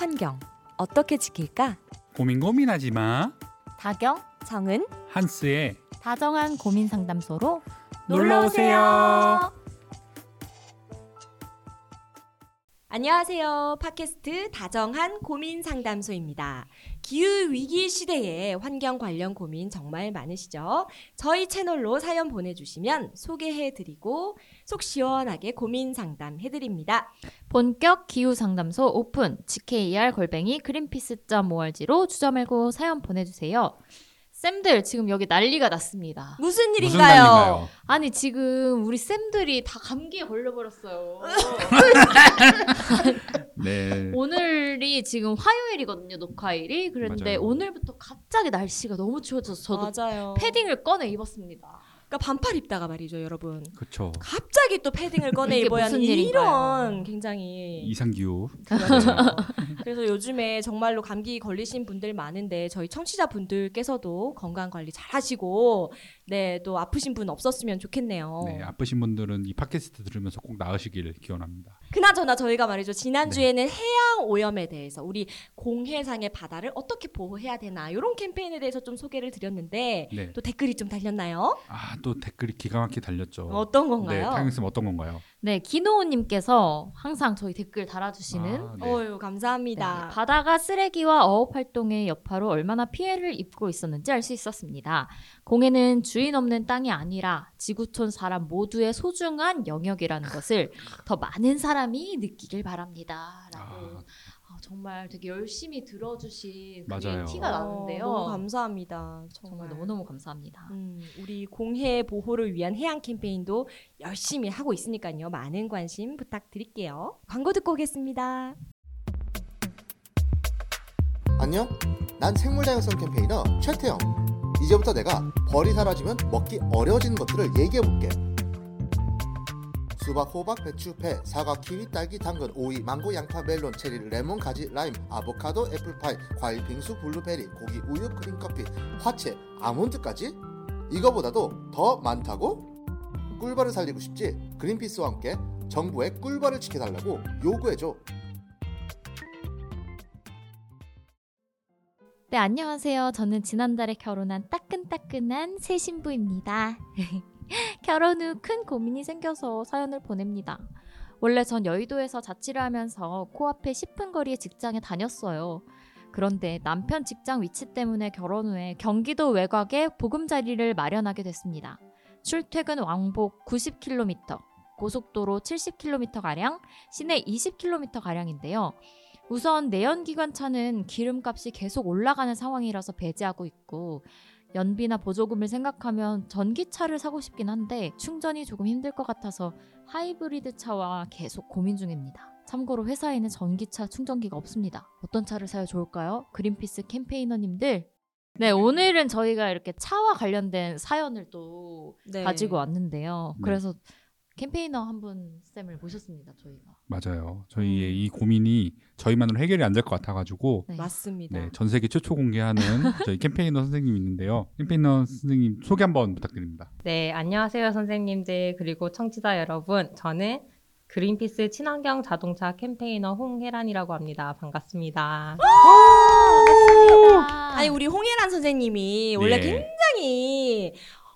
환경 어떻게 지킬까? 고민하지 마. 다경, 정은, 한스의 다정한 고민 상담소로 놀러오세요. 안녕하세요. 팟캐스트 다정한 고민 상담소입니다. 기후위기 시대에 환경 관련 고민 정말 많으시죠? 저희 채널로 사연 보내주시면 소개해드리고 속 시원하게 고민 상담해드립니다. 본격 기후상담소 오픈 gker@greenpeace.org로 주저 말고 사연 보내주세요. 쌤들 지금 여기 난리가 났습니다. 무슨 일인가요? 아니 지금 우리 쌤들이 다 감기에 걸려버렸어요. 네. 오늘이 지금 화요일이거든요. 녹화일이. 그런데 맞아요. 오늘부터 갑자기 날씨가 너무 추워져서 저도 맞아요. 패딩을 꺼내 입었습니다. 그러니까 반팔 입다가 말이죠, 여러분. 그렇죠. 갑자기 또 패딩을 꺼내 입어야 하는 이런 굉장히 이상기후. 그래서 요즘에 정말로 감기 걸리신 분들 많은데 저희 청취자분들께서도 건강 관리 잘하시고 네, 또 아프신 분 없었으면 좋겠네요. 네, 아프신 분들은 이 팟캐스트 들으면서 꼭 나으시길 기원합니다. 그나저나 저희가 말이죠. 지난주에는 네. 해양 오염에 대해서 우리 공해상의 바다를 어떻게 보호해야 되나 이런 캠페인에 대해서 좀 소개를 드렸는데 네. 또 댓글이 좀 달렸나요? 아, 또 댓글이 기가 막히게 달렸죠. 어떤 건가요? 네, 타영쌤 어떤 건가요? 네, 기노우님께서 항상 저희 댓글 달아주시는 아, 네. 어유 감사합니다. 네, 바다가 쓰레기와 어업활동의 여파로 얼마나 피해를 입고 있었는지 알 수 있었습니다. 공해는 주인 없는 땅이 아니라 지구촌 사람 모두의 소중한 영역이라는 것을 더 많은 사람이 느끼길 바랍니다. 라고 정말 되게 열심히 들어주신 그게 티가 나는데요. 너무 감사합니다. 정말 너무너무 감사합니다. 우리 공해 보호를 위한 해양 캠페인도 열심히 하고 있으니까요. 많은 관심 부탁드릴게요. 광고 듣고 오겠습니다. 안녕, 난 생물다양성 캠페이너 최태영. 이제부터 내가 벌이 사라지면 먹기 어려워지는 것들을 얘기해볼게. 수박, 호박, 배추, 배, 사과, 키위, 딸기, 당근, 오이, 망고, 양파, 멜론, 체리, 레몬, 가지, 라임, 아보카도, 애플파이, 과일, 빙수, 블루베리, 고기, 우유, 크림커피, 화채, 아몬드까지? 이거보다도 더 많다고? 꿀벌을 살리고 싶지? 그린피스와 함께 정부에 꿀벌을 지켜달라고 요구해줘. 네, 안녕하세요. 저는 지난달에 결혼한 따끈따끈한 새 신부입니다. 결혼 후 큰 고민이 생겨서 사연을 보냅니다. 원래 전 여의도에서 자취를 하면서 코앞에 10분 거리의 직장에 다녔어요. 그런데 남편 직장 위치 때문에 결혼 후에 경기도 외곽에 보금자리를 마련하게 됐습니다. 출퇴근 왕복 90km, 고속도로 70km가량, 시내 20km가량인데요. 우선 내연기관차는 기름값이 계속 올라가는 상황이라서 배제하고 있고 연비나 보조금을 생각하면 전기차를 사고 싶긴 한데 충전이 조금 힘들 것 같아서 하이브리드 차와 계속 고민 중입니다. 참고로 회사에는 전기차 충전기가 없습니다. 어떤 차를 사야 좋을까요? 그린피스 캠페이너님들. 네, 오늘은 저희가 이렇게 차와 관련된 사연을 또 네. 가지고 왔는데요. 그래서 캠페이너 한 분 쌤을 모셨습니다. 저희가. 맞아요. 저희의 이 고민이 저희만으로 해결이 안 될 것 같아가지고 네. 맞습니다. 네, 전 세계 최초 공개하는 저희 캠페이너 선생님이 있는데요. 캠페이너 선생님 소개 한번 부탁드립니다. 네, 안녕하세요 선생님들 그리고 청취자 여러분. 저는 그린피스 친환경 자동차 캠페이너 홍혜란이라고 합니다. 반갑습니다. 반갑습니다. 아니 우리 홍혜란 선생님이 원래 네. 굉장히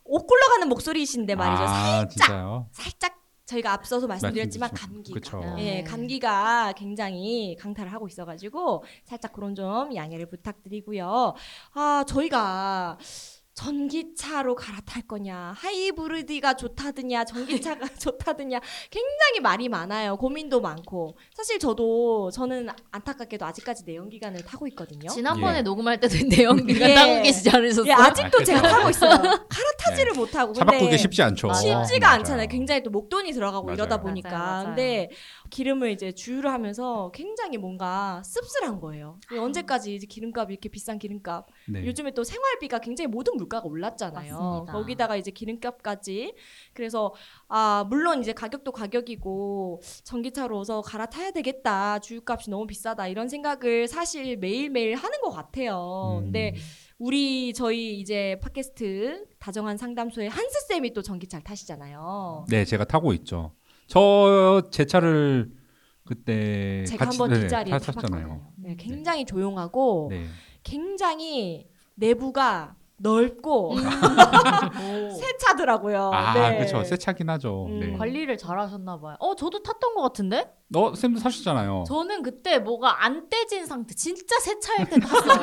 옷 굴러가는 목소리이신데 말이죠. 살짝 저희가 앞서서 말씀드렸지만 감기가 예, 감기가 굉장히 강타를 하고 있어가지고 살짝 그런 점 양해를 부탁드리고요. 아 저희가 전기차로 갈아탈 거냐 하이브리드가 좋다드냐 전기차가 좋다드냐 굉장히 말이 많아요. 고민도 많고 사실 저는 안타깝게도 아직까지 내연기관을 타고 있거든요. 지난번에 예. 녹음할 때도 내연기관 예. 타고 계시지 않으셨어요? 예, 아직도 제가 타고 있어요. 갈아타지를 네. 못하고 차 바꾸기 쉽지 않죠. 쉽지가 않잖아요. 굉장히 또 목돈이 들어가고 맞아요. 이러다 보니까 맞아요. 근데 기름을 이제 주유를 하면서 굉장히 뭔가 씁쓸한 거예요. 언제까지 이제 기름값 이렇게 비싼 기름값 네. 요즘에 또 생활비가 굉장히 모든 물가가 올랐잖아요. 맞습니다. 거기다가 이제 기름값까지. 그래서 아 물론 이제 가격도 가격이고 전기차로서 갈아타야 되겠다. 주유값이 너무 비싸다. 이런 생각을 사실 매일매일 하는 것 같아요. 근데 저희 이제 팟캐스트 다정한 상담소의 한스쌤이 또 전기차를 타시잖아요. 네, 제가 타고 있죠. 제 차를 그때 제가 한번 뒷자리에 타봤잖아요. 굉장히 네. 조용하고 네. 굉장히 내부가 넓고 새 차더라고요. 아 네. 그렇죠. 새 차긴 하죠. 네. 관리를 잘하셨나 봐요. 저도 탔던 것 같은데? 쌤도 사셨잖아요. 저는 그때 뭐가 안 떼진 상태 진짜 새 차일 때 탔어요.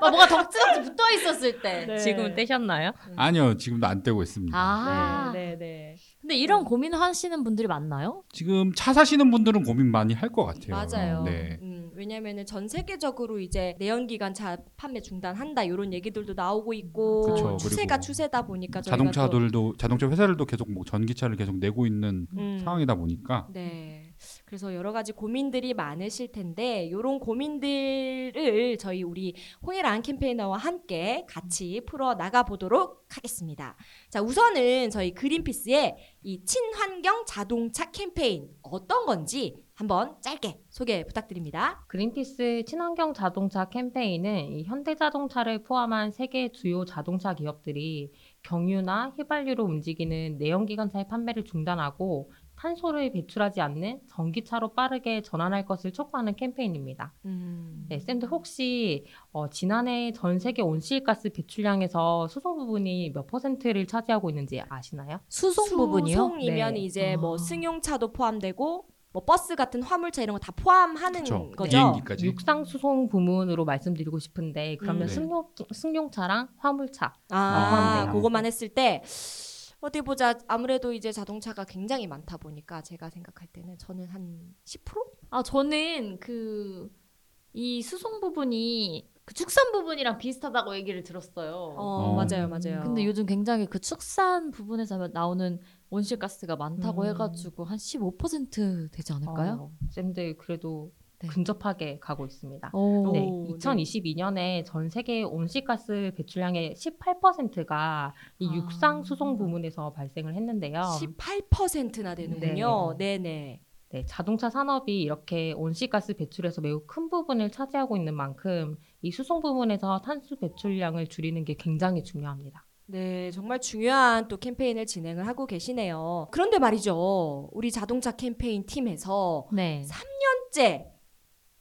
뭐가 덕지덕지 붙어있었을 때. 네. 지금은 떼셨나요? 아니요. 지금도 안 떼고 있습니다. 아 네. 네, 네. 근데 이런 고민을 하시는 분들이 많나요? 지금 차 사시는 분들은 고민 많이 할 것 같아요. 맞아요. 네. 왜냐면은 전 세계적으로 이제 내연기관차 판매 중단한다 이런 얘기들도 나오고 있고 그쵸, 추세가 추세다 보니까 자동차들도 자동차 회사들도 계속 뭐 전기차를 계속 내고 있는 상황이다 보니까 네. 그래서 여러 가지 고민들이 많으실 텐데 이런 고민들을 저희 우리 홍예란 캠페이너와 함께 같이 풀어 나가 보도록 하겠습니다. 자, 우선은 저희 그린피스의 이 친환경 자동차 캠페인 어떤 건지 한번 짧게 소개 부탁드립니다. 그린피스 친환경 자동차 캠페인은 이 현대자동차를 포함한 세계 주요 자동차 기업들이 경유나 휘발유로 움직이는 내연기관차의 판매를 중단하고 탄소를 배출하지 않는 전기차로 빠르게 전환할 것을 촉구하는 캠페인입니다. 네, 쌤들 혹시 지난해 전 세계 온실가스 배출량에서 수송 부분이 몇 %를 차지하고 있는지 아시나요? 수송 부분이요? 수송이면 네. 이제 뭐 승용차도 포함되고 뭐 버스 같은 화물차 이런 거 다 포함하는 그쵸. 거죠? 비행기까지. 육상 수송 부문으로 말씀드리고 싶은데 그러면 네. 승용차랑 화물차 포함돼요. 그것만 했을 때 어디 보자. 아무래도 이제 자동차가 굉장히 많다 보니까 제가 생각할 때는 저는 한 10%? 저는 이 수송 부분이 축산 부분이랑 비슷하다고 얘기를 들었어요. 맞아요, 맞아요. 근데 요즘 굉장히 축산 부분에서 나오는 온실가스가 많다고 해가지고 한 15% 되지 않을까요? 쌤들 그래도 네. 근접하게 가고 있습니다. 네, 2022년에 네. 전 세계 온실가스 배출량의 18%가 이 육상 수송 부문에서 발생을 했는데요. 18%나 되는군요. 네네. 네네. 네, 자동차 산업이 이렇게 온실가스 배출에서 매우 큰 부분을 차지하고 있는 만큼 이 수송 부문에서 탄소 배출량을 줄이는 게 굉장히 중요합니다. 네, 정말 중요한 또 캠페인을 진행을 하고 계시네요. 그런데 말이죠. 우리 자동차 캠페인 팀에서 네. 3년째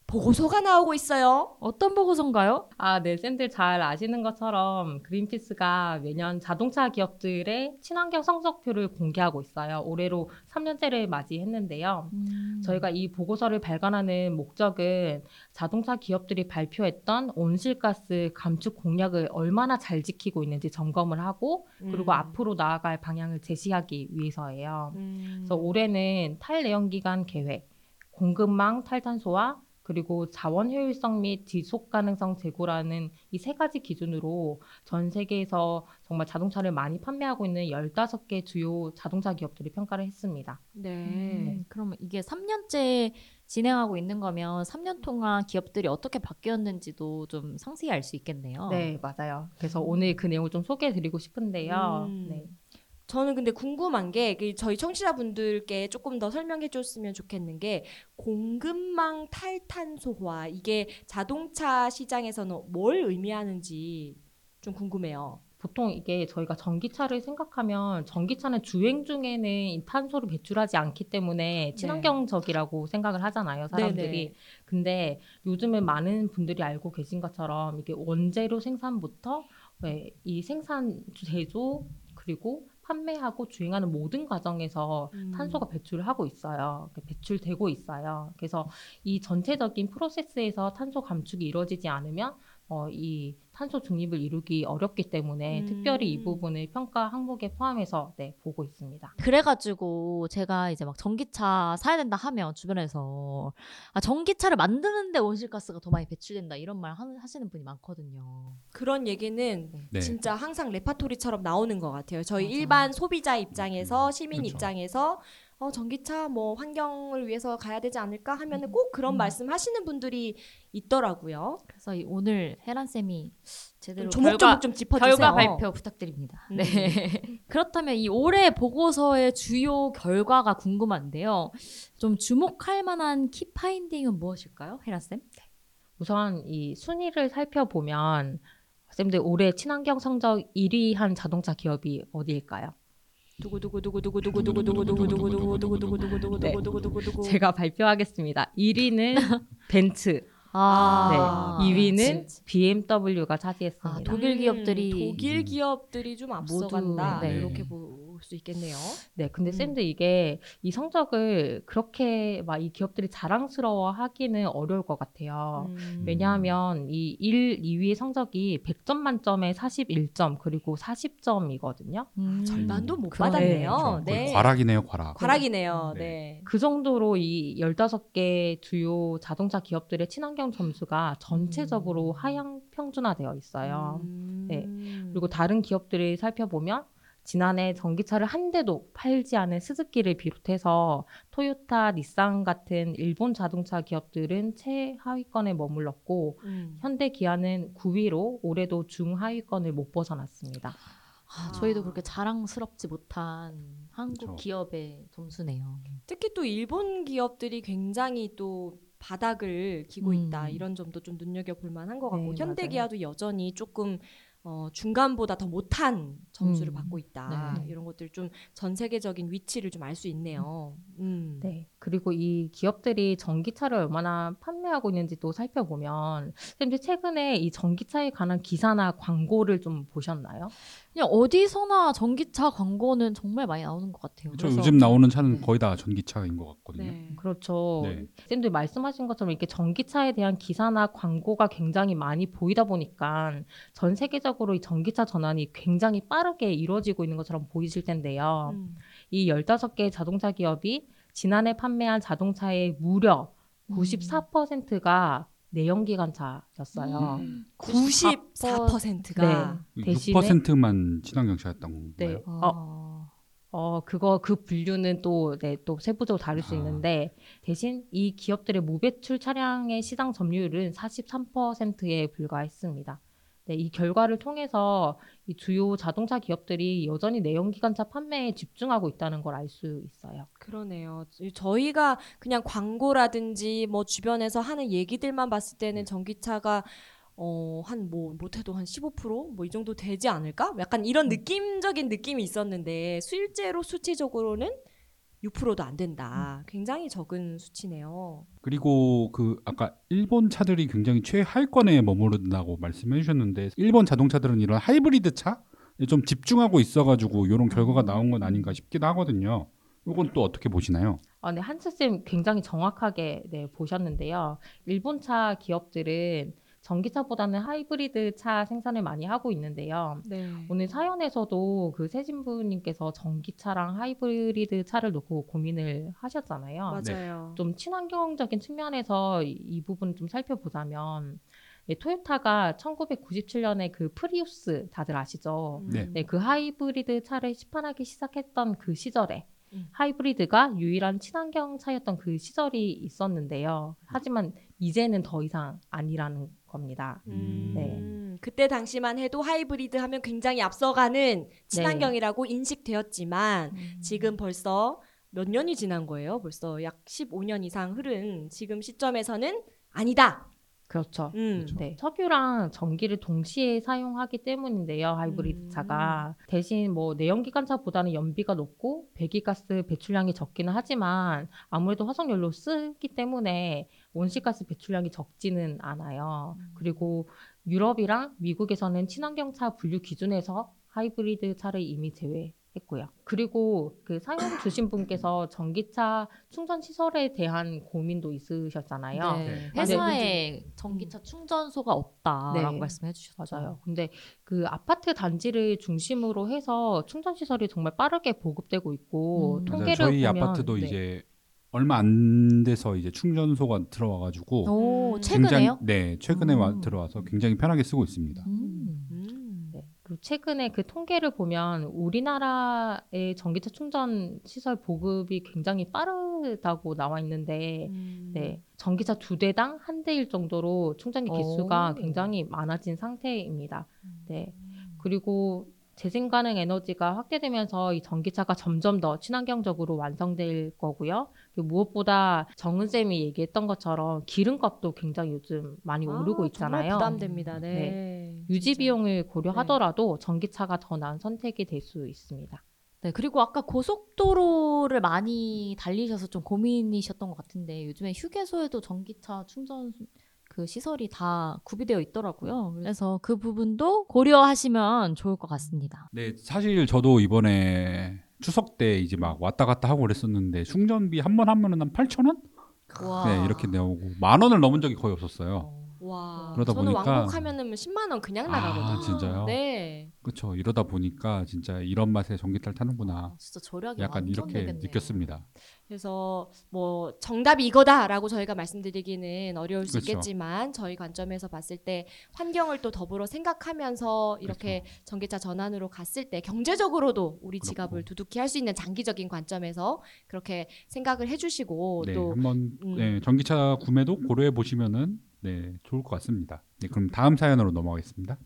보고서가 나오고 있어요. 어떤 보고서인가요? 네, 쌤들 잘 아시는 것처럼 그린피스가 매년 자동차 기업들의 친환경 성적표를 공개하고 있어요. 올해로 3년째를 맞이했는데요. 저희가 이 보고서를 발간하는 목적은 자동차 기업들이 발표했던 온실가스 감축 공약을 얼마나 잘 지키고 있는지 점검을 하고 그리고 앞으로 나아갈 방향을 제시하기 위해서예요. 그래서 올해는 탈내연기관 계획, 공급망 탈탄소화 그리고 자원 효율성 및 지속 가능성 제고라는 이 세 가지 기준으로 전 세계에서 정말 자동차를 많이 판매하고 있는 15개 주요 자동차 기업들이 평가를 했습니다. 네. 그럼 이게 3년째 진행하고 있는 거면 3년 동안 기업들이 어떻게 바뀌었는지도 좀 상세히 알 수 있겠네요. 네, 맞아요. 그래서 오늘 그 내용을 좀 소개해드리고 싶은데요. 네. 저는 근데 궁금한 게 저희 청취자분들께 조금 더 설명해 줬으면 좋겠는 게 공급망 탈탄소화 이게 자동차 시장에서는 뭘 의미하는지 좀 궁금해요. 보통 이게 저희가 전기차를 생각하면 전기차는 주행 중에는 이 탄소를 배출하지 않기 때문에 친환경적이라고 네. 생각을 하잖아요, 사람들이. 네네. 근데 요즘은 많은 분들이 알고 계신 것처럼 이게 원재료 생산부터 이 생산, 제조 그리고 판매하고 주행하는 모든 과정에서 탄소가 배출을 하고 있어요. 배출되고 있어요. 그래서 이 전체적인 프로세스에서 탄소 감축이 이루어지지 않으면 이 탄소 중립을 이루기 어렵기 때문에 특별히 이 부분을 평가 항목에 포함해서 네, 보고 있습니다. 그래가지고 제가 이제 막 전기차 사야 된다 하면 주변에서 전기차를 만드는데 온실가스가 더 많이 배출된다 이런 말 하시는 분이 많거든요. 그런 얘기는 네. 진짜 항상 레파토리처럼 나오는 것 같아요. 저희 맞아. 일반 소비자 입장에서 시민 그렇죠. 입장에서 전기차 뭐 환경을 위해서 가야 되지 않을까 하면은 꼭 그런 말씀하시는 분들이 있더라고요. 그래서 오늘 혜란 쌤이 제대로 조목조목 좀 짚어주세요. 결과 발표 부탁드립니다. 네. 그렇다면 이 올해 보고서의 주요 결과가 궁금한데요. 좀 주목할 만한 키 파인딩은 무엇일까요, 혜란 쌤? 우선 이 순위를 살펴보면 쌤들 올해 친환경 성적 1위 한 자동차 기업이 어디일까요? 제가 발표하겠습니다. 1위는 벤츠 아, 네. 2위는 진짜. BMW가 차지했습니다. 아, 독일 기업들이 좀 앞서간다. 모두, 네. 이렇게 볼 수 있겠네요. 네, 근데 쌤도 이게 이 성적을 그렇게 막 이 기업들이 자랑스러워하기는 어려울 것 같아요. 왜냐하면 이 1, 2위의 성적이 100점 만점에 41점 그리고 40점이거든요. 절반도 못 받았네요. 네. 네. 과락이네요, 과락. 과락이네요. 네. 네. 그 정도로 이 15개 주요 자동차 기업들의 친환경 점수가 전체적으로 하향 평준화되어 있어요. 네. 그리고 다른 기업들을 살펴보면 지난해 전기차를 한 대도 팔지 않은 스즈키를 비롯해서 토요타, 니산 같은 일본 자동차 기업들은 최하위권에 머물렀고 현대 기아는 9위로 올해도 중하위권을 못 벗어났습니다. 아, 저희도 그렇게 자랑스럽지 못한 한국 그렇죠. 기업의 점수네요. 특히 또 일본 기업들이 굉장히 또 바닥을 기고 있다. 이런 점도 좀 눈여겨볼 만한 것 같고 네, 현대기아도 맞아요. 여전히 조금 중간보다 더 못한 점수를 받고 있다. 네. 이런 것들 좀 전 세계적인 위치를 좀 알 수 있네요. 네. 그리고 이 기업들이 전기차를 얼마나 판매하고 있는지 또 살펴보면 선생님 최근에 이 전기차에 관한 기사나 광고를 좀 보셨나요? 그냥 어디서나 전기차 광고는 정말 많이 나오는 것 같아요. 그렇죠. 요즘 나오는 차는 거의 다 전기차인 것 같거든요. 네. 그렇죠. 네. 선생님도 말씀하신 것처럼 이렇게 전기차에 대한 기사나 광고가 굉장히 많이 보이다 보니까 전 세계적으로 이 전기차 전환이 굉장히 빠르게 이루어지고 있는 것처럼 보이실 텐데요. 이 15개의 자동차 기업이 지난해 판매한 자동차의 무려 94%가 내연기관차였어요. 94%가 네, 대신에 6%만 친환경차였던 건가요? 네. 그거 그 분류는 또 네, 또 세부적으로 다를 수 있는데 대신 이 기업들의 무배출 차량의 시장 점유율은 43%에 불과했습니다. 네, 이 결과를 통해서 이 주요 자동차 기업들이 여전히 내연기관차 판매에 집중하고 있다는 걸 알 수 있어요. 그러네요. 저희가 그냥 광고라든지 뭐 주변에서 하는 얘기들만 봤을 때는 전기차가 못해도 한 15% 뭐 이 정도 되지 않을까? 약간 이런 느낌적인 느낌이 있었는데 실제로 수치적으로는 6%도 안 된다. 굉장히 적은 수치네요. 그리고 그 아까 일본 차들이 굉장히 최하위권에 머무른다고 말씀해 주셨는데 일본 자동차들은 이런 하이브리드 차에 좀 집중하고 있어가지고 이런 결과가 나온 건 아닌가 싶기도 하거든요. 이건 또 어떻게 보시나요? 아, 네, 한세 쌤 굉장히 정확하게 네, 보셨는데요. 일본 차 기업들은 전기차보다는 하이브리드 차 생산을 많이 하고 있는데요. 네. 오늘 사연에서도 그 세진부님께서 전기차랑 하이브리드 차를 놓고 고민을 하셨잖아요. 맞아요. 네. 좀 친환경적인 측면에서 이 부분 좀 살펴보자면 예, 토요타가 1997년에 그 프리우스 다들 아시죠? 네. 네, 그 하이브리드 차를 시판하기 시작했던 그 시절에 하이브리드가 유일한 친환경 차였던 그 시절이 있었는데요. 하지만 이제는 더 이상 아니라는 겁니다. 네. 그때 당시만 해도 하이브리드 하면 굉장히 앞서가는 친환경이라고 네. 인식되었지만 지금 벌써 몇 년이 지난 거예요? 벌써 약 15년 이상 흐른 지금 시점에서는 아니다. 그렇죠. 그렇죠. 네. 석유랑 전기를 동시에 사용하기 때문인데요. 하이브리드 차가. 대신 뭐 내연기관차보다는 연비가 높고 배기가스 배출량이 적기는 하지만 아무래도 화석연료 쓰기 때문에 온실가스 배출량이 적지는 않아요. 그리고 유럽이랑 미국에서는 친환경차 분류 기준에서 하이브리드 차를 이미 제외했고요. 그리고 그 사연 주신 분께서 전기차 충전 시설에 대한 고민도 있으셨잖아요. 네. 회사에 전기차 충전소가 없다라고 네. 말씀해 주셨죠. 맞아요. 근데 그 아파트 단지를 중심으로 해서 충전 시설이 정말 빠르게 보급되고 있고 통계를 맞아요. 저희 보면 아파트도 네. 이제 얼마 안 돼서 이제 충전소가 들어와가지고 최근에요? 네, 최근에 들어와서 굉장히 편하게 쓰고 있습니다. 최근에 그 통계를 보면 우리나라의 전기차 충전 시설 보급이 굉장히 빠르다고 나와 있는데 네, 전기차 2대당 1대일 정도로 충전기 개수가 굉장히 많아진 상태입니다. 네, 그리고 재생 가능 에너지가 확대되면서 이 전기차가 점점 더 친환경적으로 완성될 거고요. 무엇보다 정은쌤이 얘기했던 것처럼 기름값도 굉장히 요즘 많이 오르고 있잖아요. 정말 부담됩니다. 네. 네. 유지 비용을 고려하더라도 네. 전기차가 더 나은 선택이 될 수 있습니다. 네, 그리고 아까 고속도로를 많이 달리셔서 좀 고민이셨던 것 같은데 요즘에 휴게소에도 전기차 충전 그 시설이 다 구비되어 있더라고요. 그래서 그 부분도 고려하시면 좋을 것 같습니다. 네, 사실 저도 이번에 추석 때 이제 막 왔다 갔다 하고 그랬었는데 충전비 한 번 하면은 한 8,000원? 네, 이렇게 나오고 10,000원을 넘은 적이 거의 없었어요. 와. 그러다 저는 보니까 왕복하면은 10만 원 그냥 나가거든요. 아, 진짜요? 네. 그렇죠. 이러다 보니까 진짜 이런 맛에 전기차를 타는구나. 아, 진짜 저렴하게 약간 이렇게 되겠네. 느꼈습니다. 그래서 뭐 정답이 이거다라고 저희가 말씀드리기는 어려울 수 그렇죠. 있겠지만 저희 관점에서 봤을 때 환경을 또 더불어 생각하면서 이렇게 그렇죠. 전기차 전환으로 갔을 때 경제적으로도 우리 그렇고. 지갑을 두둑히 할 수 있는 장기적인 관점에서 그렇게 생각을 해주시고 네, 또 한번 네, 전기차 구매도 고려해 보시면은. 네, 좋을 것 같습니다. 네, 그럼 다음 사연으로 넘어가겠습니다.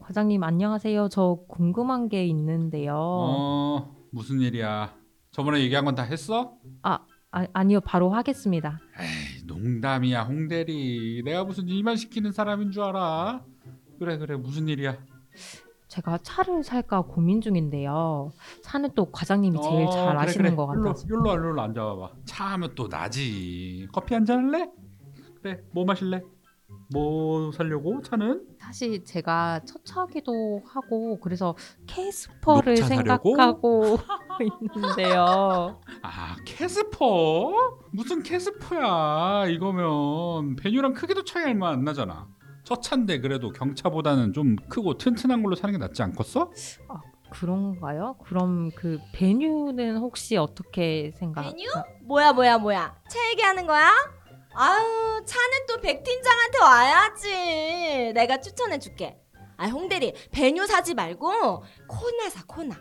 과장님 안녕하세요. 저 궁금한 게 있는데요. 무슨 일이야? 저번에 얘기한 건 다 했어? 아니요. 바로 하겠습니다. 에이, 농담이야, 홍 대리. 내가 무슨 일만 시키는 사람인 줄 알아? 그래. 무슨 일이야? 제가 차를 살까 고민 중인데요. 차는 또 과장님이 제일 잘 아시는 것 같아서. 욜로 앉아봐봐. 차 하면 또 나지. 커피 한잔 할래? 네, 뭐 마실래? 뭐 살려고? 차는? 사실 제가 첫 차기도 하고 그래서 캐스퍼를 생각하고 있는데요. 아, 캐스퍼? 무슨 캐스퍼야? 이거면 베뉴랑 크기도 차이 얼마 안 나잖아. 첫 차인데 그래도 경차보다는 좀 크고 튼튼한 걸로 사는 게 낫지 않겠어? 아, 그런가요? 그럼 그 베뉴는 혹시 어떻게 생각하세요? 베뉴? 뭐야? 차 얘기하는 거야? 아유, 차는 또 백팀장한테 와야지. 내가 추천해줄게. 아, 홍대리, 베뉴 사지 말고 코나 사, 코나.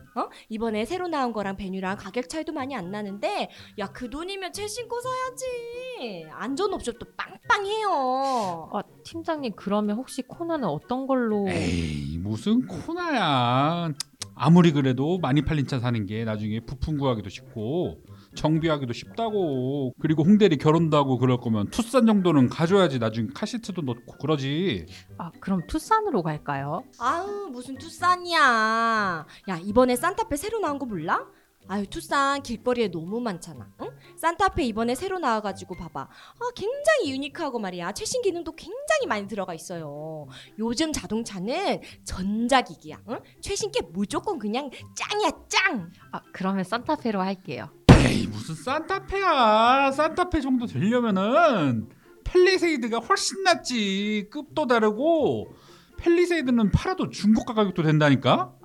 이번에 새로 나온 거랑 베뉴랑 가격 차이도 많이 안 나는데, 야, 그 돈이면 최신 거 사야지. 안전 옵션도 빵빵해요. 아, 팀장님, 그러면 혹시 코나는 어떤 걸로? 에이, 무슨 코나야. 아무리 그래도 많이 팔린 차 사는 게 나중에 부품 구하기도 쉽고 정비하기도 쉽다고. 그리고 홍대리 결혼도 하고 그럴 거면 투싼 정도는 가져야지. 나중에 카시트도 넣고 그러지. 아, 그럼 투싼으로 갈까요? 아우, 무슨 투싼이야. 야, 이번에 산타페 새로 나온 거 몰라? 아유, 투싼 길거리에 너무 많잖아. 응? 산타페 이번에 새로 나와가지고 봐봐. 아, 굉장히 유니크하고 말이야. 최신 기능도 굉장히 많이 들어가 있어요. 요즘 자동차는 전자기기야. 응? 최신 게 무조건 그냥 짱이야, 짱. 아, 그러면 산타페로 할게요. 에이, 무슨 산타페야. 산타페 정도 되려면은 팰리세이드가 훨씬 낫지. 급도 다르고. 팰리세이드는 팔아도 중고가 가격도 된다니까?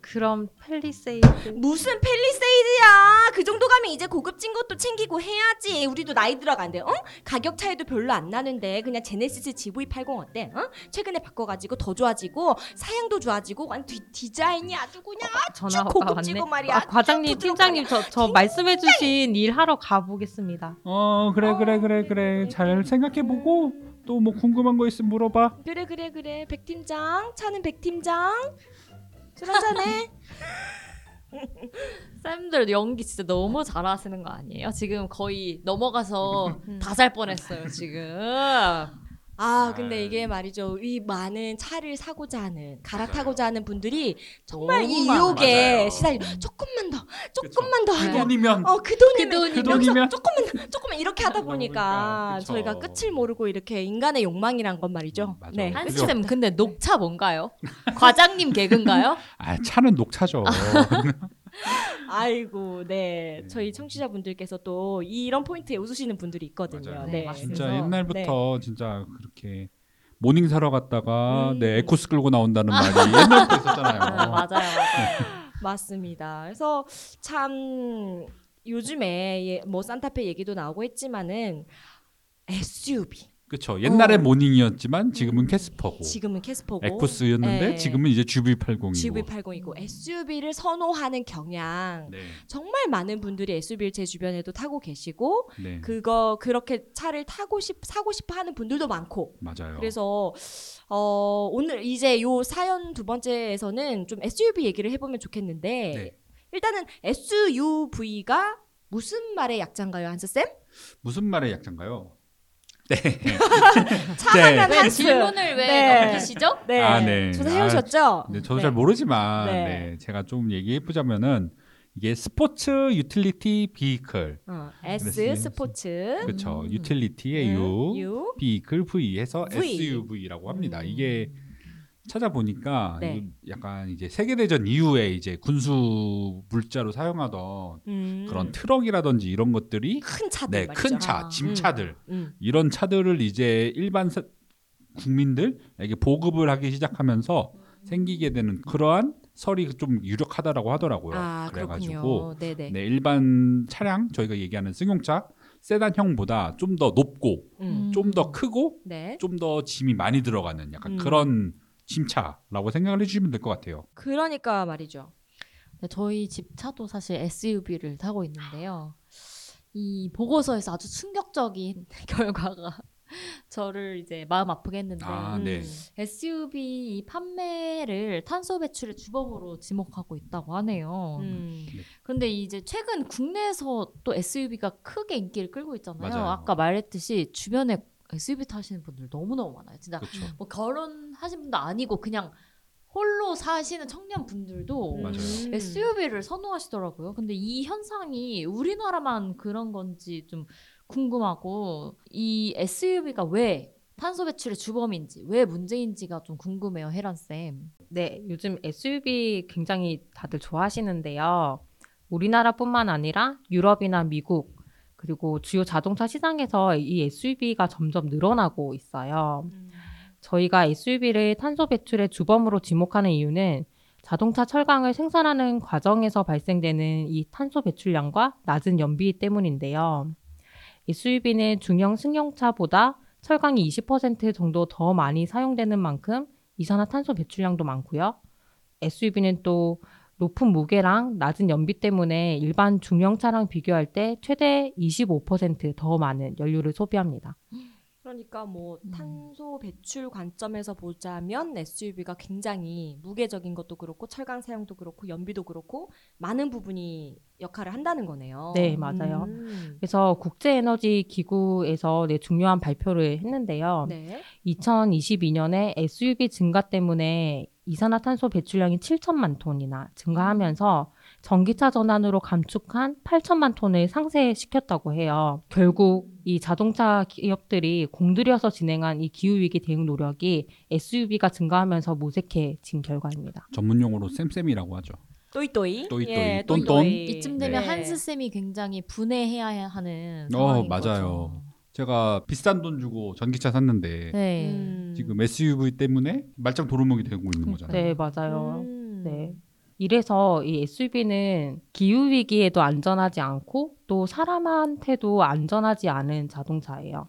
그럼 팰리세이드. 무슨 팰리세이드야. 그 정도 가면 이제 고급진 것도 챙기고 해야지. 우리도 나이 들어간대. 가격 차이도 별로 안 나는데 그냥 제네시스 GV80 어때? 최근에 바꿔가지고 더 좋아지고 사양도 좋아지고 완 디자인이 아주 그냥 아주 고급지고 왔네. 말이야. 과장님, 팀장님, 저 말씀해주신 일 하러 가보겠습니다. 그래. 잘 생각해보고. 또 뭐 궁금한 거 있으면 물어봐. 그래. 백팀장. 차는 백팀장. 술 한잔해. 쌤들 연기 진짜 너무 잘하시는 거 아니에요? 지금 거의 넘어가서 다 살 뻔했어요 지금. 아, 근데 이게 말이죠. 이 많은 차를 사고자 하는, 갈아타고자 하는 분들이 정말 이 유혹에 시달려. 조금만 더 하고. 그 돈이면. 조금만 이렇게 하다 보니까 저희가 끝을 모르고 이렇게 인간의 욕망이란 건 말이죠. 네. 한쌤, 근데 녹차 뭔가요? 과장님 개그인가요? 아, 차는 녹차죠. 아이고, 네. 저희 청취자분들께서 또 이런 포인트에 웃으시는 분들이 있거든요. 네. 진짜 옛날부터 네. 진짜 그렇게 모닝 사러 갔다가 네, 에코스 끌고 나온다는 말이 옛날부터 있었잖아요. 맞아요. 맞습니다. 그래서 참 요즘에 뭐 산타페 얘기도 나오고 했지만은 SUV. 그렇죠. 옛날에 모닝이었지만 지금은 캐스퍼고. 에코스였는데 네. 지금은 이제 GV80이고 SUV를 선호하는 경향. 네. 정말 많은 분들이 SUV를 제 주변에도 타고 계시고 네. 그렇게 차를 사고 싶어 하는 분들도 많고. 맞아요. 그래서 오늘 이제 요 사연 두 번째에서는 좀 SUV 얘기를 해보면 좋겠는데 네. 일단은 SUV가 무슨 말의 약자인가요, 한수 쌤? 무슨 말의 약자인가요? 네. 차라면 네. 한 질문을 왜 네. 넘기시죠? 네. 아, 네. 조사해 오셨죠? 네, 저도 잘 모르지만 제가 좀 얘기해 보자면은 이게 스포츠 유틸리티 비클 S 스포츠 그렇죠. 유틸리티의 U 비클 V 해서 SUV라고 합니다. 이게 찾아보니까 네. 약간 이제 세계대전 이후에 이제 군수 물자로 사용하던 그런 트럭이라든지 이런 것들이 큰 차들 네, 큰 차, 짐차들 이런 차들을 이제 일반 국민들에게 보급을 하기 시작하면서 생기게 되는 그러한 설이 좀 유력하다라고 하더라고요. 아, 그래가지고 네, 일반 차량 저희가 얘기하는 승용차 세단형보다 좀 더 높고 좀 더 크고 네. 좀 더 짐이 많이 들어가는 약간 그런 짐차라고 생각을 해주시면 될 것 같아요. 그러니까 말이죠. 네, 저희 집 차도 사실 SUV를 타고 있는데요. 이 보고서에서 아주 충격적인 결과가 저를 이제 마음 아프게 했는데 네. SUV 판매를 탄소 배출의 주범으로 지목하고 있다고 하네요. 근데 이제 최근 국내에서 또 SUV가 크게 인기를 끌고 있잖아요. 맞아요. 아까 말했듯이 주변에 SUV 타시는 분들 너무너무 많아요. 진짜 그쵸. 뭐 결혼하신 분도 아니고 그냥 홀로 사시는 청년분들도 SUV를 선호하시더라고요. 근데 이 현상이 우리나라만 그런 건지 좀 궁금하고 이 SUV가 왜 탄소 배출의 주범인지 왜 문제인지가 좀 궁금해요. 혜란쌤. 네, 요즘 SUV 굉장히 다들 좋아하시는데요. 우리나라뿐만 아니라 유럽이나 미국 그리고 주요 자동차 시장에서 이 SUV가 점점 늘어나고 있어요. 저희가 SUV를 탄소 배출의 주범으로 지목하는 이유는 자동차 철강을 생산하는 과정에서 발생되는 이 탄소 배출량과 낮은 연비 때문인데요. SUV는 중형 승용차보다 철강이 20% 정도 더 많이 사용되는 만큼 이산화탄소 배출량도 많고요. SUV는 또 높은 무게랑 낮은 연비 때문에 일반 중형차랑 비교할 때 최대 25% 더 많은 연료를 소비합니다. 그러니까 뭐 탄소 배출 관점에서 보자면 SUV가 굉장히 무게적인 것도 그렇고 철강 사용도 그렇고 연비도 그렇고 많은 부분이 역할을 한다는 거네요. 네, 맞아요. 그래서 국제에너지기구에서 네, 중요한 발표를 했는데요. 네. 2022년에 SUV 증가 때문에 이산화탄소 배출량이 7천만 톤이나 증가하면서 전기차 전환으로 감축한 8천만 톤을 상쇄시켰다고 해요. 결국 이 자동차 기업들이 공들여서 진행한 이 기후위기 대응 노력이 SUV가 증가하면서 모색해진 결과입니다. 전문용어로 쌤쌤이라고 하죠. 또이또이. 예, 또이또이. 이쯤 되면 네. 한스쌤이 굉장히 분해해야 하는 상황인 맞아요. 거죠. 제가 비싼 돈 주고 전기차 샀는데 네. 지금 SUV 때문에 말짱 도루묵이 되고 있는 거잖아요. 네, 맞아요. 네. 이래서 이 SUV는 기후위기에도 안전하지 않고 또 사람한테도 안전하지 않은 자동차예요.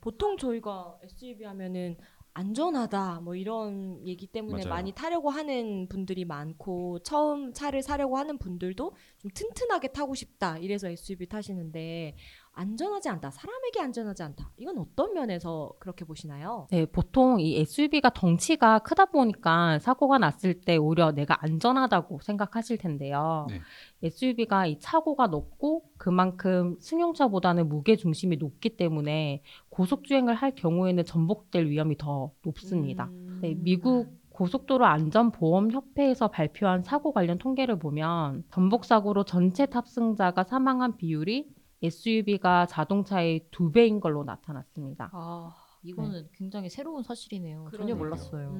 보통 저희가 SUV 하면은 안전하다 뭐 이런 얘기 때문에 맞아요. 많이 타려고 하는 분들이 많고 처음 차를 사려고 하는 분들도 좀 튼튼하게 타고 싶다 이래서 SUV 타시는데 안전하지 않다, 사람에게 안전하지 않다 이건 어떤 면에서 그렇게 보시나요? 네, 보통 이 SUV가 덩치가 크다 보니까 사고가 났을 때 오히려 내가 안전하다고 생각하실 텐데요. 네. SUV가 이 차고가 높고 그만큼 승용차보다는 무게 중심이 높기 때문에 고속주행을 할 경우에는 전복될 위험이 더 높습니다. 네, 미국 고속도로 안전보험협회에서 발표한 사고 관련 통계를 보면 전복사고로 전체 탑승자가 사망한 비율이 SUV가 자동차의 2배인 걸로 나타났습니다. 아, 이거는 굉장히 새로운 사실이네요. 그러네요. 전혀 몰랐어요.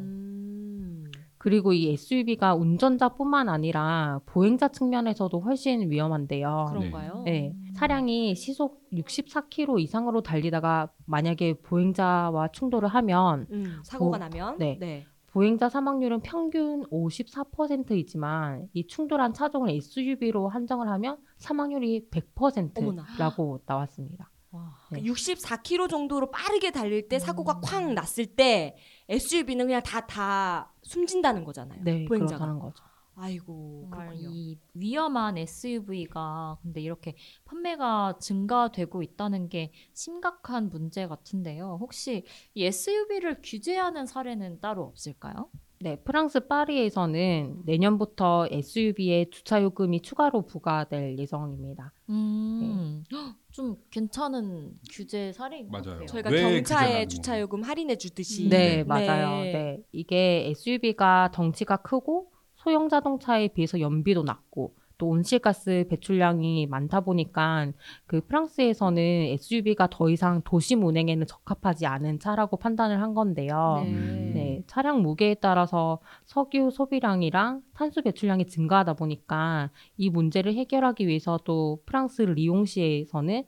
그리고 이 SUV가 운전자뿐만 아니라 보행자 측면에서도 훨씬 위험한데요. 그런가요? 네. 차량이 시속 64km 이상으로 달리다가 만약에 보행자와 충돌을 하면 사고가 나면? 네. 보행자 사망률은 평균 54%이지만 이 충돌한 차종을 SUV로 한정을 하면 사망률이 100%라고 어머나. 나왔습니다. 와, 네. 64km 정도로 빠르게 달릴 때 사고가 쾅 났을 때 SUV는 그냥 다 숨진다는 거잖아요. 네, 보행자가. 그렇다는 거죠. 아이고, 정말 이 위험한 SUV가 근데 이렇게 판매가 증가되고 있다는 게 심각한 문제 같은데요. 혹시 이 SUV를 규제하는 사례는 따로 없을까요? 네, 프랑스 파리에서는 내년부터 SUV에 주차요금이 추가로 부과될 예정입니다. 네. 좀 괜찮은 규제 사례인 것 같아요. 저희가 경차에 주차요금 할인해 주듯이. 네, 맞아요. 네. 이게 SUV가 덩치가 크고 소형 자동차에 비해서 연비도 낮고 또 온실가스 배출량이 많다 보니까 그 프랑스에서는 SUV가 더 이상 도심 운행에는 적합하지 않은 차라고 판단을 한 건데요. 네, 차량 무게에 따라서 석유 소비량이랑 탄소 배출량이 증가하다 보니까 이 문제를 해결하기 위해서 또 프랑스 리옹시에서는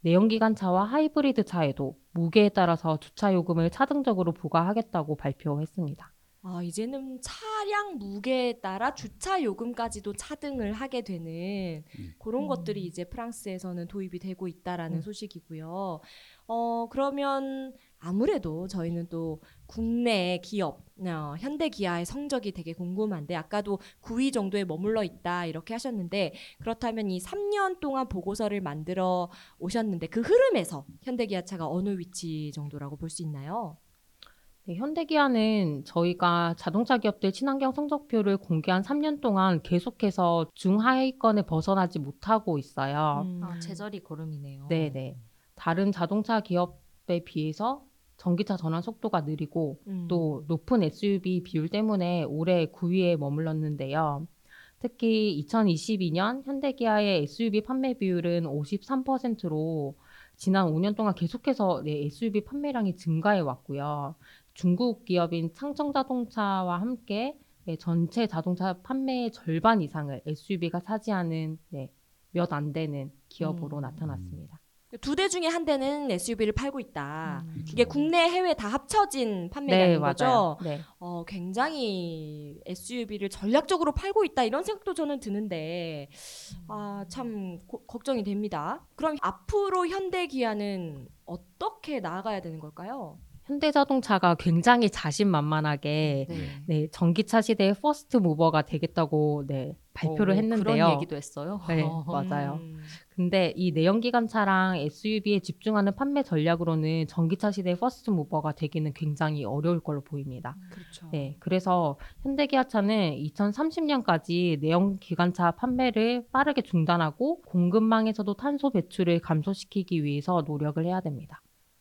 내연기관차와 하이브리드 차에도 무게에 따라서 주차 요금을 차등적으로 부과하겠다고 발표했습니다. 아, 이제는 차량 무게에 따라 주차 요금까지도 차등을 하게 되는 그런 것들이 이제 프랑스에서는 도입이 되고 있다라는 소식이고요. 그러면 아무래도 저희는 또 국내 기업, 현대기아의 성적이 되게 궁금한데, 아까도 9위 정도에 머물러 있다 이렇게 하셨는데, 그렇다면 이 3년 동안 보고서를 만들어 오셨는데 그 흐름에서 현대기아차가 어느 위치 정도라고 볼 수 있나요? 네, 현대기아는 저희가 자동차 기업들 친환경 성적표를 공개한 3년 동안 계속해서 중하위권에 벗어나지 못하고 있어요. 아, 제자리 걸음이네요. 네네. 다른 자동차 기업에 비해서 전기차 전환 속도가 느리고 또 높은 SUV 비율 때문에 올해 9위에 머물렀는데요. 특히 2022년 현대기아의 SUV 판매 비율은 53%로 지난 5년 동안 계속해서 SUV 판매량이 증가해 왔고요. 중국 기업인 창청자동차와 함께 전체 자동차 판매의 절반 이상을 SUV가 차지하는 몇 안 되는 기업으로 나타났습니다. 두 대 중에 한 대는 SUV를 팔고 있다. 이게 국내, 해외 다 합쳐진 판매량인 거죠? 네. 굉장히 SUV를 전략적으로 팔고 있다 이런 생각도 저는 드는데 아, 참 걱정이 됩니다. 그럼 앞으로 현대기아는 어떻게 나아가야 되는 걸까요? 현대자동차가 굉장히 자신만만하게 전기차 시대의 퍼스트 무버가 되겠다고 발표를 했는데요. 그런 얘기도 했어요. 네, 맞아요. 근데 이 내연기관차랑 SUV에 집중하는 판매 전략으로는 전기차 시대의 퍼스트 무버가 되기는 굉장히 어려울 걸로 보입니다. 그렇죠. 네, 그래서 현대기아차는 2030년까지 내연기관차 판매를 빠르게 중단하고 공급망에서도 탄소 배출을 감소시키기 위해서 노력을 해야 됩니다.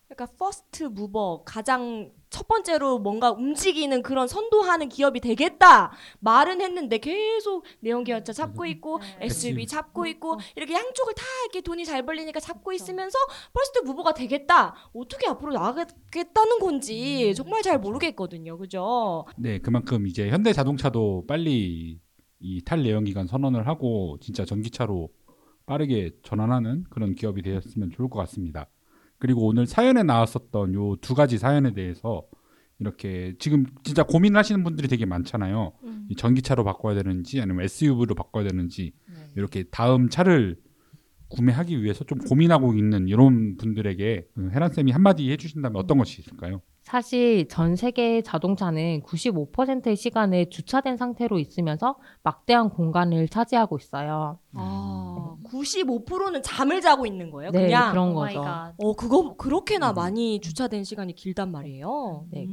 그러니까 퍼스트 무버, 가장 첫 번째로 뭔가 움직이는 그런 선도하는 기업이 되겠다 말은 했는데 계속 내연기관차 잡고 있고 SUV 잡고 있고 이렇게 양쪽을 다 이렇게 돈이 잘 벌리니까 잡고 있으면서 퍼스트 무버가 되겠다, 어떻게 앞으로 나가겠다는 건지 정말 잘 모르겠거든요. 그죠? 네, 그만큼 이제 현대자동차도 빨리 이 탈내연기관 선언을 하고 진짜 전기차로 빠르게 전환하는 그런 기업이 되었으면 좋을 것 같습니다. 그리고 오늘 사연에 나왔었던 요 두 가지 사연에 대해서 이렇게 지금 진짜 고민하시는 분들이 되게 많잖아요. 이 전기차로 바꿔야 되는지 아니면 SUV로 바꿔야 되는지 이렇게 다음 차를 구매하기 위해서 좀 고민하고 있는 이런 분들에게 혜란쌤이 한마디 해주신다면 어떤 것이 있을까요? 사실 전 세계의 자동차는 95%의 시간에 주차된 상태로 있으면서 막대한 공간을 차지하고 있어요. 아, 95%는 잠을 자고 있는 거예요? 네, 그냥? 그런 거죠. 그거 그렇게나 많이 주차된 시간이 길단 말이에요. 네.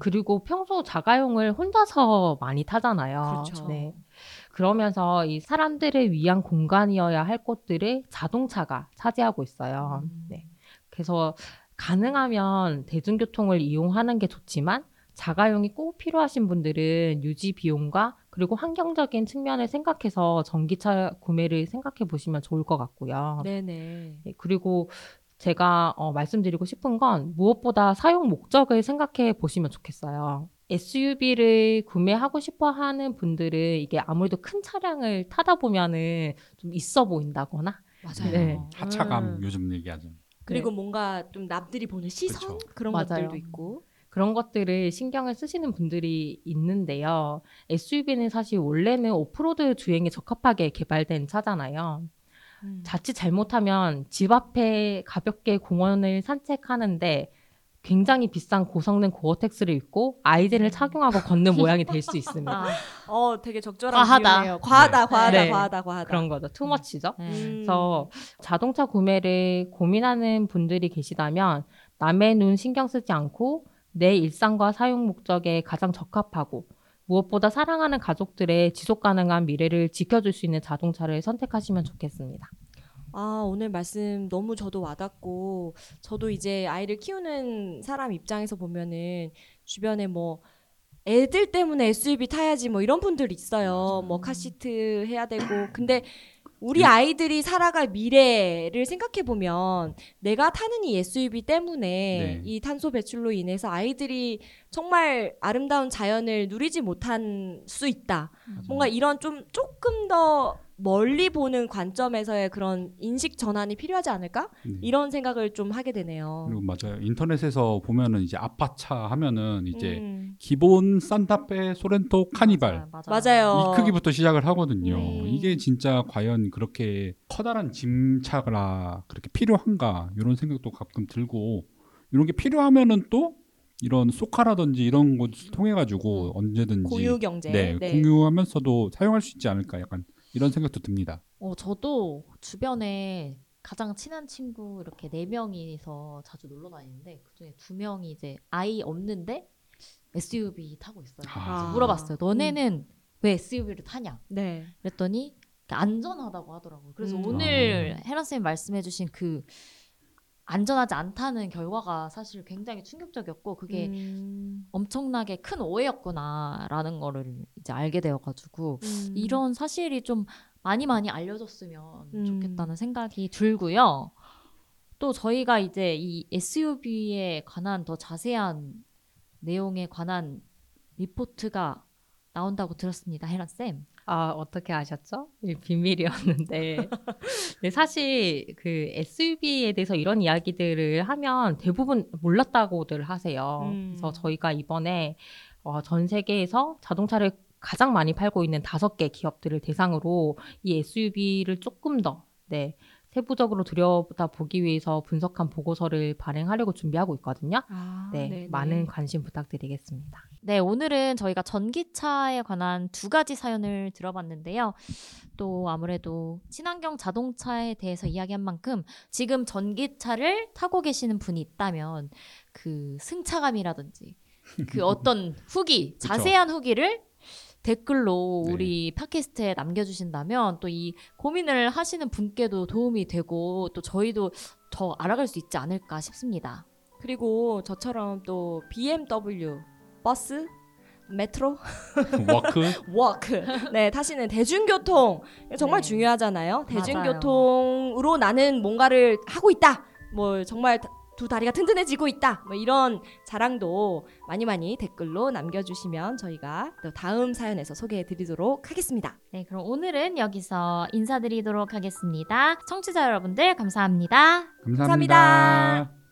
그리고 평소 자가용을 혼자서 많이 타잖아요. 그렇죠. 네. 그러면서 이 사람들을 위한 공간이어야 할 곳들을 자동차가 차지하고 있어요. 네. 그래서 가능하면 대중교통을 이용하는 게 좋지만 자가용이 꼭 필요하신 분들은 유지 비용과 그리고 환경적인 측면을 생각해서 전기차 구매를 생각해 보시면 좋을 것 같고요. 네네. 그리고 제가 말씀드리고 싶은 건 무엇보다 사용 목적을 생각해 보시면 좋겠어요. SUV를 구매하고 싶어 하는 분들은 이게 아무래도 큰 차량을 타다 보면은 좀 있어 보인다거나. 맞아요. 네. 하차감 요즘 얘기하죠. 그리고 뭔가 좀 남들이 보는 시선? 그쵸. 그런 맞아요. 것들도 있고. 그런 것들을 신경을 쓰시는 분들이 있는데요. SUV는 사실 원래는 오프로드 주행에 적합하게 개발된 차잖아요. 자칫 잘못하면 집 앞에 가볍게 공원을 산책하는데 굉장히 비싼 고성능 고어텍스를 입고 아이젠을 착용하고 걷는 모양이 될 수 있습니다. 되게 적절한 비유예요. 과하다. 그런 거죠. 투머치죠. 그래서 자동차 구매를 고민하는 분들이 계시다면 남의 눈 신경 쓰지 않고 내 일상과 사용 목적에 가장 적합하고 무엇보다 사랑하는 가족들의 지속 가능한 미래를 지켜줄 수 있는 자동차를 선택하시면 좋겠습니다. 아, 오늘 말씀 너무 저도 와닿고, 저도 이제 아이를 키우는 사람 입장에서 보면은 주변에 뭐 애들 때문에 SUV 타야지 뭐 이런 분들 있어요. 뭐 카시트 해야 되고. 근데 우리 아이들이 살아갈 미래를 생각해보면 내가 타는 이 SUV 때문에 네. 이 탄소 배출로 인해서 아이들이 정말 아름다운 자연을 누리지 못할 수 있다. 뭔가 이런 좀 조금 더 멀리 보는 관점에서의 그런 인식 전환이 필요하지 않을까? 네. 이런 생각을 좀 하게 되네요. 그리고 맞아요. 인터넷에서 보면은 이제 아파차 하면은 이제 기본 산타페, 소렌토, 카니발 맞아요. 이 크기부터 시작을 하거든요. 이게 진짜 과연 그렇게 커다란 짐차가 그렇게 필요한가? 이런 생각도 가끔 들고 이런 게 필요하면은 또 이런 소카라든지 이런 것을 통해 가지고 언제든지 공유 경제 네. 공유하면서도 사용할 수 있지 않을까? 약간 이런 생각도 듭니다. 저도 주변에 가장 친한 친구 이렇게 4명이서 자주 놀러 다니는데 그중에 2명이 이제 아이 없는데 SUV 타고 있어요. 그래서 물어봤어요. 너네는 왜 SUV를 타냐? 네. 그랬더니 안전하다고 하더라고요. 그래서 오늘 혜란쌤이 말씀해주신 그 안전하지 않다는 결과가 사실 굉장히 충격적이었고 그게 엄청나게 큰 오해였구나라는 거를 이제 알게 되어가지고 이런 사실이 좀 많이 알려졌으면 좋겠다는 생각이 들고요. 또 저희가 이제 이 SUV에 관한 더 자세한 내용에 관한 리포트가 나온다고 들었습니다. 혜란쌤. 아, 어떻게 아셨죠? 비밀이었는데. 네, 사실 그 SUV에 대해서 이런 이야기들을 하면 대부분 몰랐다고들 하세요. 그래서 저희가 이번에 전 세계에서 자동차를 가장 많이 팔고 있는 5개 기업들을 대상으로 이 SUV를 조금 더 세부적으로 들여다보기 위해서 분석한 보고서를 발행하려고 준비하고 있거든요. 아, 네, 많은 관심 부탁드리겠습니다. 네, 오늘은 저희가 전기차에 관한 2가지 사연을 들어봤는데요. 또 아무래도 친환경 자동차에 대해서 이야기한 만큼 지금 전기차를 타고 계시는 분이 있다면 그 승차감이라든지 그 어떤 후기, 자세한 후기를 댓글로 우리 팟캐스트에 남겨주신다면 또 이 고민을 하시는 분께도 도움이 되고 또 저희도 더 알아갈 수 있지 않을까 싶습니다. 그리고 저처럼 또 BMW 버스, 메트로, 워크. 네, 다시는 대중교통 정말 중요하잖아요. 대중교통으로 맞아요. 나는 뭔가를 하고 있다. 뭐 정말 두 다리가 튼튼해지고 있다. 뭐 이런 자랑도 많이 댓글로 남겨주시면 저희가 또 다음 사연에서 소개해드리도록 하겠습니다. 네, 그럼 오늘은 여기서 인사드리도록 하겠습니다. 청취자 여러분들 감사합니다. 감사합니다.